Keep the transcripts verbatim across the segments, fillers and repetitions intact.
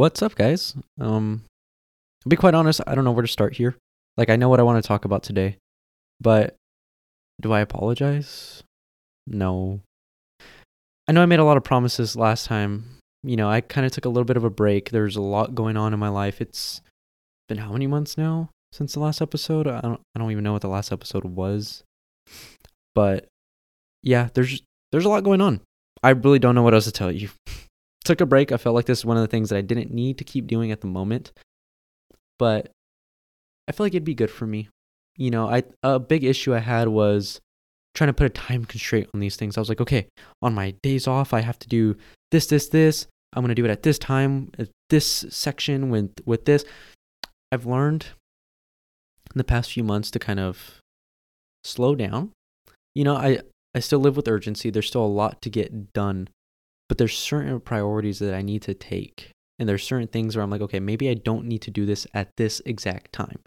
What's up, guys? Um, to be quite honest, I don't know where to start here. Like, I know what I want to talk about today, but do I apologize? No. I know I made a lot of promises last time. You know, I kind of took a little bit of a break. There's a lot going on in my life. It's been how many months now since the last episode? I don't, I don't even know what the last episode was. But yeah, there's there's a lot going on. I really don't know what else to tell you. Took a break. I felt like this is one of the things that I didn't need to keep doing at the moment, but I feel like it'd be good for me. You know, I a big issue I had was trying to put a time constraint on these things. I was like, okay, on my days off, I have to do this, this, this. I'm going to do it at this time, at this section with, with this. I've learned in the past few months to kind of slow down. You know, I, I still live with urgency. There's still a lot to get done, but there's certain priorities that I need to take. And there's certain things where I'm like, okay, maybe I don't need to do this at this exact time.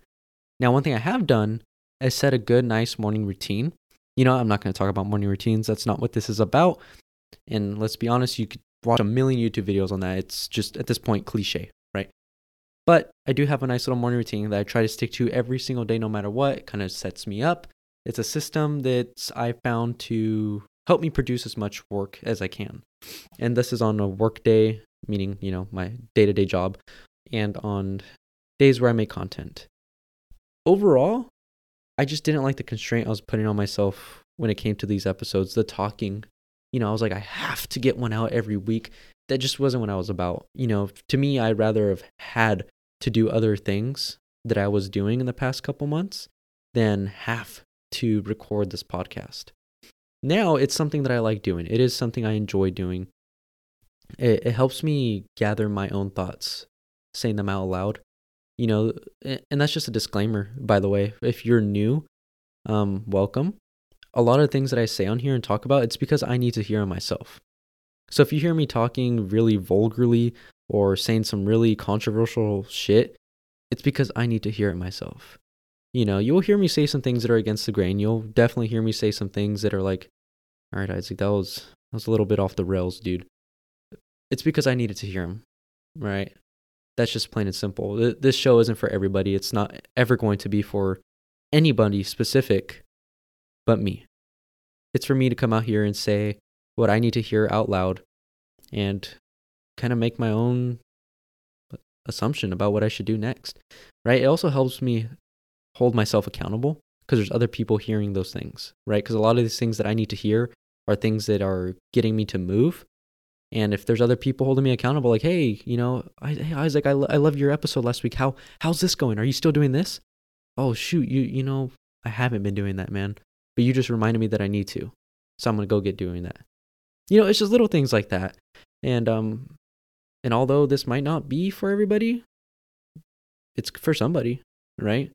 Now, one thing I have done is set a good, nice morning routine. You know, I'm not going to talk about morning routines. That's not what this is about. And let's be honest, you could watch a million YouTube videos on that. It's just, at this point, cliche, right? But I do have a nice little morning routine that I try to stick to every single day, no matter what. It kind of sets me up. It's a system that I found to help me produce as much work as I can. And this is on a work day, meaning, you know, my day-to-day job, and on days where I make content. Overall, I just didn't like the constraint I was putting on myself when it came to these episodes, the talking. You know, I was like, I have to get one out every week. That just wasn't what I was about. You know, to me, I'd rather have had to do other things that I was doing in the past couple months than have to record this podcast. Now, it's something that I like doing. It is something I enjoy doing. It, it helps me gather my own thoughts, saying them out loud. You know, and that's just a disclaimer, by the way. If you're new, um, welcome. A lot of things that I say on here and talk about, it's because I need to hear myself. So if you hear me talking really vulgarly or saying some really controversial shit, it's because I need to hear it myself. You know, you'll hear me say some things that are against the grain. You'll definitely hear me say some things that are like, all right, Isaac, that was, that was a little bit off the rails, dude. It's because I needed to hear them, right? That's just plain and simple. This show isn't for everybody. It's not ever going to be for anybody specific but me. It's for me to come out here and say what I need to hear out loud and kind of make my own assumption about what I should do next, right? It also helps me hold myself accountable because there's other people hearing those things, right? Because a lot of these things that I need to hear are things that are getting me to move. And if there's other people holding me accountable, like, hey, you know, I, hey, Isaac, I, lo- I love your episode last week. How how's this going? Are you still doing this? Oh, shoot, you you know, I haven't been doing that, man. But you just reminded me that I need to. So I'm going to go get doing that. You know, it's just little things like that. And um, and although this might not be for everybody, it's for somebody, right?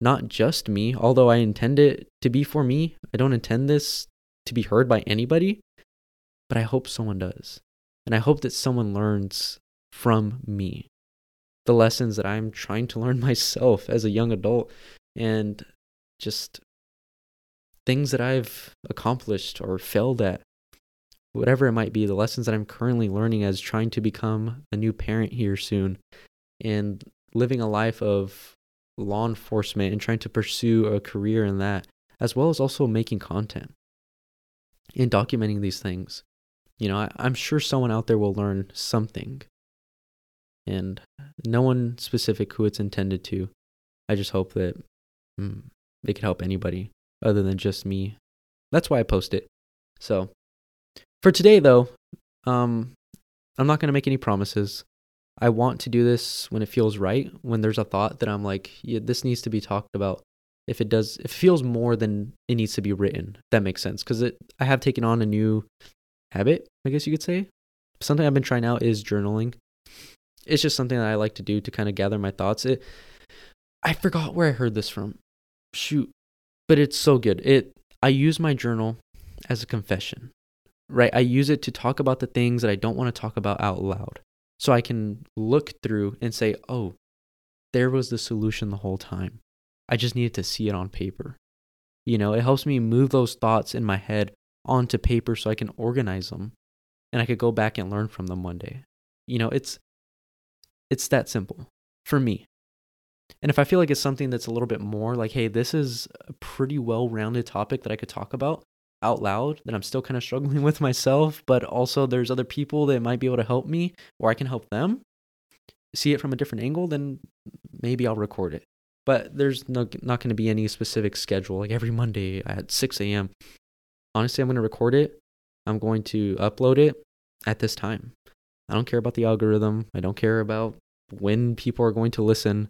Not just me. Although I intend it to be for me, I don't intend this to be heard by anybody. But I hope someone does. And I hope that someone learns from me the lessons that I'm trying to learn myself as a young adult and just things that I've accomplished or failed at, whatever it might be, the lessons that I'm currently learning as trying to become a new parent here soon and living a life of law enforcement and trying to pursue a career in that, as well as also making content and documenting these things. You know, I, I'm sure someone out there will learn something. And no one specific who it's intended to. I just hope that mm, they could help anybody other than just me. That's why I post it. So, for today though, um, I'm not going to make any promises. I want to do this when it feels right. When there's a thought that I'm like, yeah, this needs to be talked about. If it does, if it feels more than it needs to be written. If that makes sense. Because it, I have taken on a new habit, I guess you could say. Something I've been trying out is journaling. It's just something that I like to do to kind of gather my thoughts. It, I forgot where I heard this from. Shoot. But it's so good. It, I use my journal as a confession, right? I use it to talk about the things that I don't want to talk about out loud. So I can look through and say, oh, there was the solution the whole time. I just needed to see it on paper. You know, it helps me move those thoughts in my head onto paper so I can organize them and I could go back and learn from them one day. You know, it's It's that simple for me. And if I feel like it's something that's a little bit more like, hey, this is a pretty well-rounded topic that I could talk about out loud that I'm still kind of struggling with myself, but also there's other people that might be able to help me or I can help them see it from a different angle, then maybe I'll record it. But there's no, not going to be any specific schedule, like every Monday at six a.m. Honestly, I'm going to record it. I'm going to upload it at this time. I don't care about the algorithm. I don't care about when people are going to listen.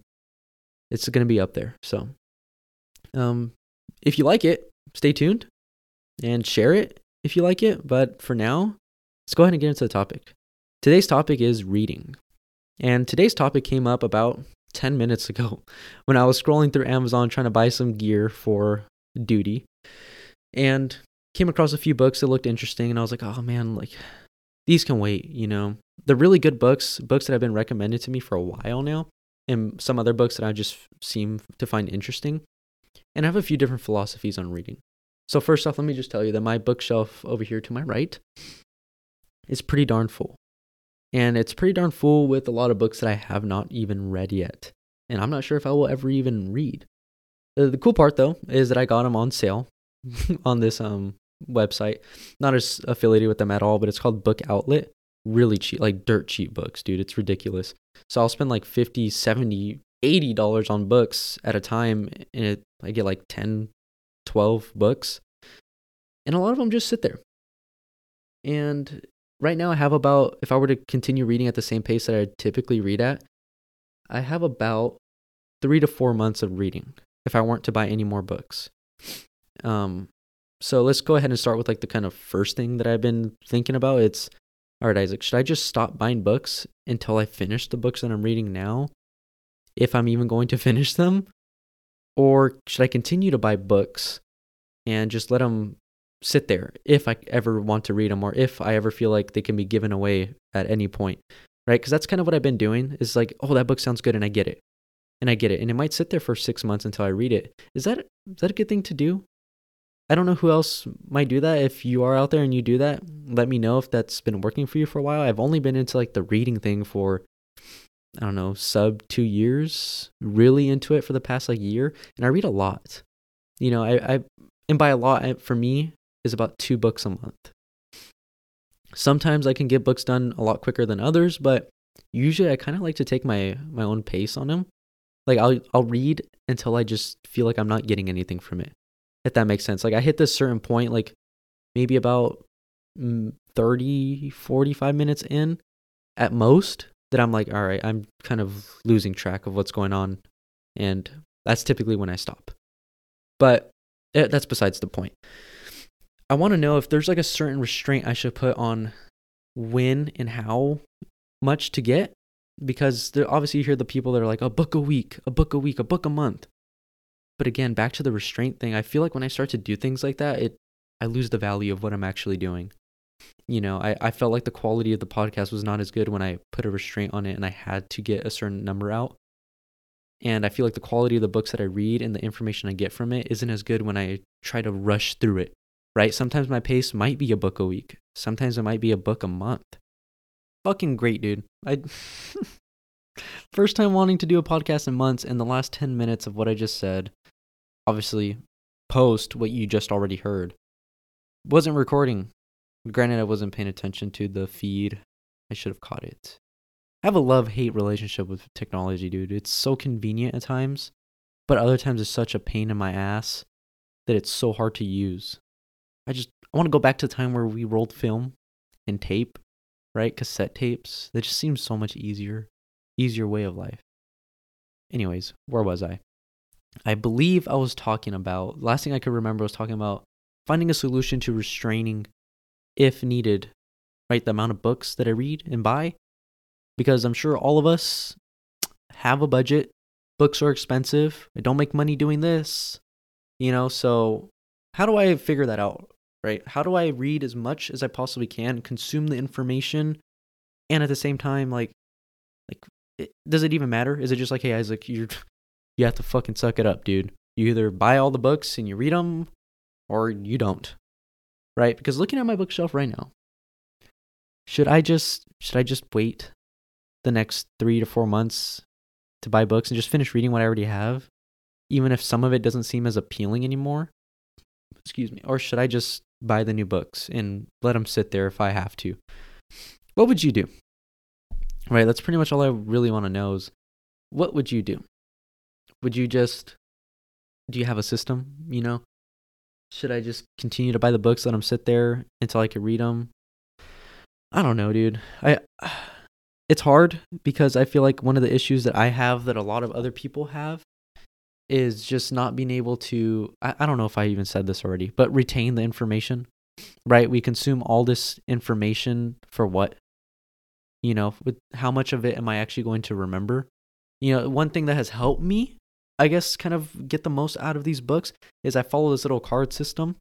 It's going to be up there. So um, if you like it, stay tuned and share it if you like it. But for now, let's go ahead and get into the topic. Today's topic is reading. And today's topic came up about ten minutes ago when I was scrolling through Amazon trying to buy some gear for duty and came across a few books that looked interesting. And I was like, oh man, like these can wait, you know, the really good books, books that have been recommended to me for a while now, and some other books that I just seem to find interesting. And I have a few different philosophies on reading. So first off, let me just tell you that my bookshelf over here to my right is pretty darn full. And it's pretty darn full with a lot of books that I have not even read yet. And I'm not sure if I will ever even read. The, the cool part, though, is that I got them on sale on this um website. Not as affiliated with them at all, but it's called Book Outlet. Really cheap, like dirt cheap books, dude. It's ridiculous. So I'll spend like fifty, seventy, eighty dollars on books at a time. And it, I get like ten, twelve books. And a lot of them just sit there. And right now I have about, if I were to continue reading at the same pace that I typically read at, I have about three to four months of reading if I weren't to buy any more books. Um, so let's go ahead and start with like the kind of first thing that I've been thinking about. It's, all right, Isaac, should I just stop buying books until I finish the books that I'm reading now, if I'm even going to finish them? Or should I continue to buy books and just let them sit there if I ever want to read them or if I ever feel like they can be given away at any point, right? Because that's kind of what I've been doing is like, oh, that book sounds good and I get it. And I get it. And it might sit there for six months until I read it. Is that is that a good thing to do? I don't know who else might do that. If you are out there and you do that, let me know if that's been working for you for a while. I've only been into like the reading thing for, I don't know, sub two years, really into it for the past like year. And I read a lot. You know, I, I and by a lot, I, for me, is about two books a month. Sometimes I can get books done a lot quicker than others, but usually I kind of like to take my my own pace on them. Like I'll I'll read until I just feel like I'm not getting anything from it, if that makes sense. Like I hit this certain point, like maybe about thirty, forty-five minutes in at most, that I'm like, all right, I'm kind of losing track of what's going on. And that's typically when I stop. But it, that's besides the point. I want to know if there's like a certain restraint I should put on when and how much to get, because there, obviously you hear the people that are like a book a week, a book a week, a book a month. But again, back to the restraint thing, I feel like when I start to do things like that, it I lose the value of what I'm actually doing. You know, I, I felt like the quality of the podcast was not as good when I put a restraint on it and I had to get a certain number out. And I feel like the quality of the books that I read and the information I get from it isn't as good when I try to rush through it. Right? Sometimes my pace might be a book a week. Sometimes it might be a book a month. Fucking great, dude. I First time wanting to do a podcast in months, and the last ten minutes of what I just said, obviously post what you just already heard. Wasn't recording. Granted, I wasn't paying attention to the feed. I should have caught it. I have a love-hate relationship with technology, dude. It's so convenient at times, but other times it's such a pain in my ass that it's so hard to use. I just, I want to go back to the time where we rolled film and tape, right? Cassette tapes. That just seems so much easier, easier way of life. Anyways, where was I? I believe I was talking about, last thing I could remember was talking about finding a solution to restraining, if needed, right? The amount of books that I read and buy, because I'm sure all of us have a budget. Books are expensive. I don't make money doing this, you know, so how do I figure that out, right? How do I read as much as I possibly can, consume the information, and at the same time, like, like, it, does it even matter? Is it just like, hey, Isaac, you you have to fucking suck it up, dude. You either buy all the books and you read them, or you don't, right? Because looking at my bookshelf right now, should I just should I just wait the next three to four months to buy books and just finish reading what I already have, even if some of it doesn't seem as appealing anymore? Excuse me. Or should I just buy the new books and let them sit there if I have to? What would you do? Right, that's pretty much all I really want to know is, what would you do? Would you just, do you have a system, you know? Should I just continue to buy the books, let them sit there until I could read them? I don't know, dude. I It's hard because I feel like one of the issues that I have that a lot of other people have is just not being able to, I, I don't know if I even said this already, but retain the information, right? We consume all this information for what? You know, with how much of it am I actually going to remember? You know, one thing that has helped me, I guess, kind of get the most out of these books is I follow this little card system.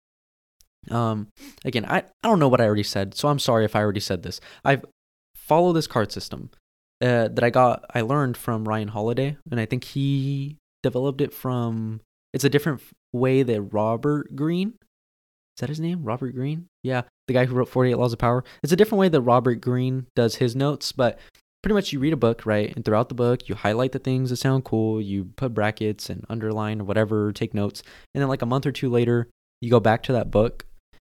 Um, again, I, I don't know what I already said, so I'm sorry if I already said this. I follow this card system uh, that I got, I learned from Ryan Holiday, and I think he developed it from, it's a different way that Robert Greene, is that his name? Robert Greene? Yeah, the guy who wrote forty-eight Laws of Power. It's a different way that Robert Greene does his notes, but pretty much you read a book, right? And throughout the book, you highlight the things that sound cool. You put brackets and underline or whatever, take notes. And then like a month or two later, you go back to that book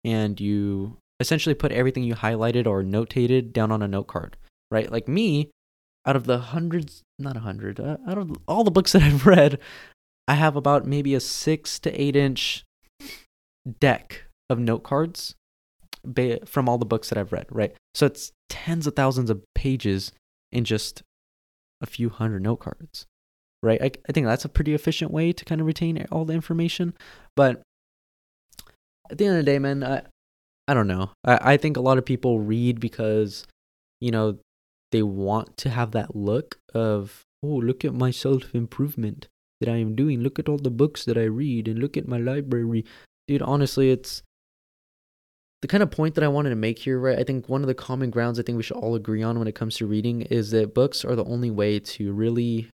and you essentially put everything you highlighted or notated down on a note card, right? Like me, out of the hundreds, not a hundred, uh, out of all the books that I've read, I have about maybe a six to eight inch deck of note cards from all the books that I've read, right? So it's tens of thousands of pages in just a few hundred note cards, right? I, I think that's a pretty efficient way to kind of retain all the information. But at the end of the day, man, I, I don't know. I, I think a lot of people read because, you know, they want to have that look of, oh, look at my self-improvement that I am doing. Look at all the books that I read and look at my library. Dude, honestly, it's the kind of point that I wanted to make here, right? I think one of the common grounds I think we should all agree on when it comes to reading is that books are the only way to really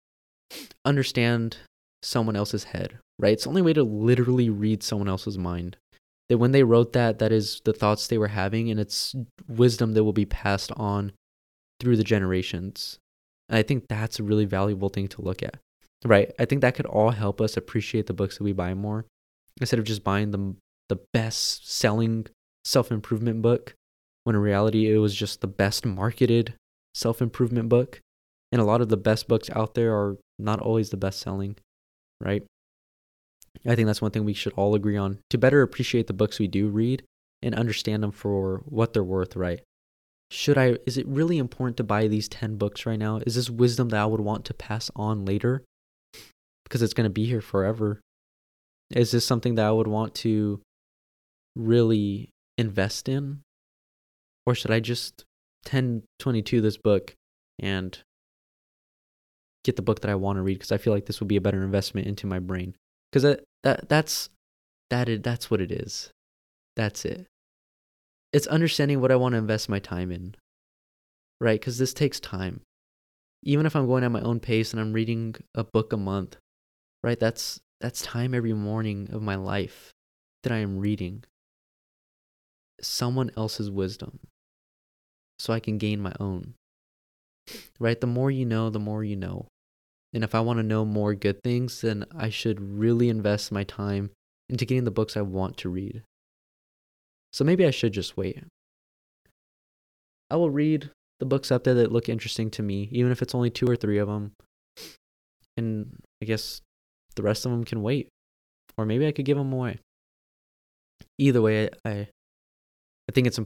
understand someone else's head, right? It's the only way to literally read someone else's mind. That when they wrote that, that is the thoughts they were having, and it's wisdom that will be passed on through the generations. And I think that's a really valuable thing to look at, right? I think that could all help us appreciate the books that we buy more instead of just buying the, the best-selling self-improvement book, when in reality it was just the best marketed self-improvement book. And a lot of the best books out there are not always the best selling, right? I think that's one thing we should all agree on, to better appreciate the books we do read and understand them for what they're worth, right? Should I, is it really important to buy these ten books right now? Is this wisdom that I would want to pass on later? Because it's going to be here forever. Is this something that I would want to really invest in? Or should I just ten twenty-two this book and get the book that I want to read, because I feel like this would be a better investment into my brain? Because that, that that's that is, that's what it is. That's it. It's understanding what I want to invest my time in, right? Because this takes time. Even if I'm going at my own pace and I'm reading a book a month, right? That's that's time every morning of my life that I am reading someone else's wisdom so I can gain my own, right? The more you know, the more you know. And if I want to know more good things, then I should really invest my time into getting the books I want to read. So maybe I should just wait. I will read the books out there that look interesting to me, even if it's only two or three of them. And I guess the rest of them can wait. Or maybe I could give them away. Either way, I... I think it's,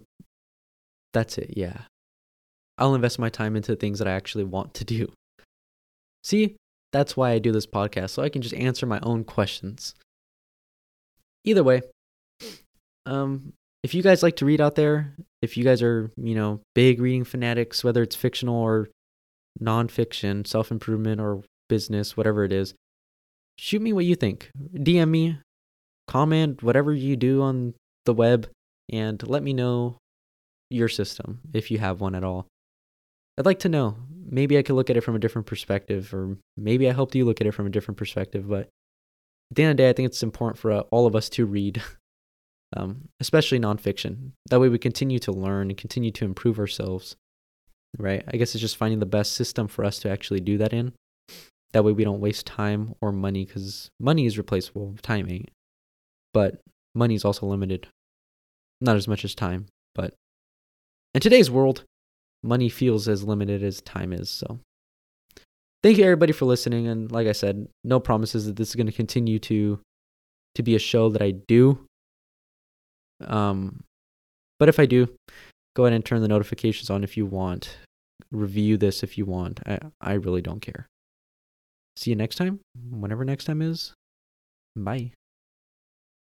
that's it, yeah. I'll invest my time into things that I actually want to do. See, that's why I do this podcast, so I can just answer my own questions. Either way, um, if you guys like to read out there, if you guys are, you know, big reading fanatics, whether it's fictional or nonfiction, self-improvement or business, whatever it is, shoot me what you think. D M me, comment, whatever you do on the web. And let me know your system, if you have one at all. I'd like to know. Maybe I could look at it from a different perspective, or maybe I helped you look at it from a different perspective. But at the end of the day, I think it's important for uh, all of us to read, um, especially nonfiction. That way we continue to learn and continue to improve ourselves. right? I guess it's just finding the best system for us to actually do that in. That way we don't waste time or money, because money is replaceable, time ain't. But money is also limited. Not as much as time, but in today's world, money feels as limited as time is. So thank you everybody for listening. And like I said, no promises that this is going to continue to to be a show that I do. Um, but if I do, go ahead and turn the notifications on if you want. Review this if you want. I, I really don't care. See you next time, whenever next time is. Bye.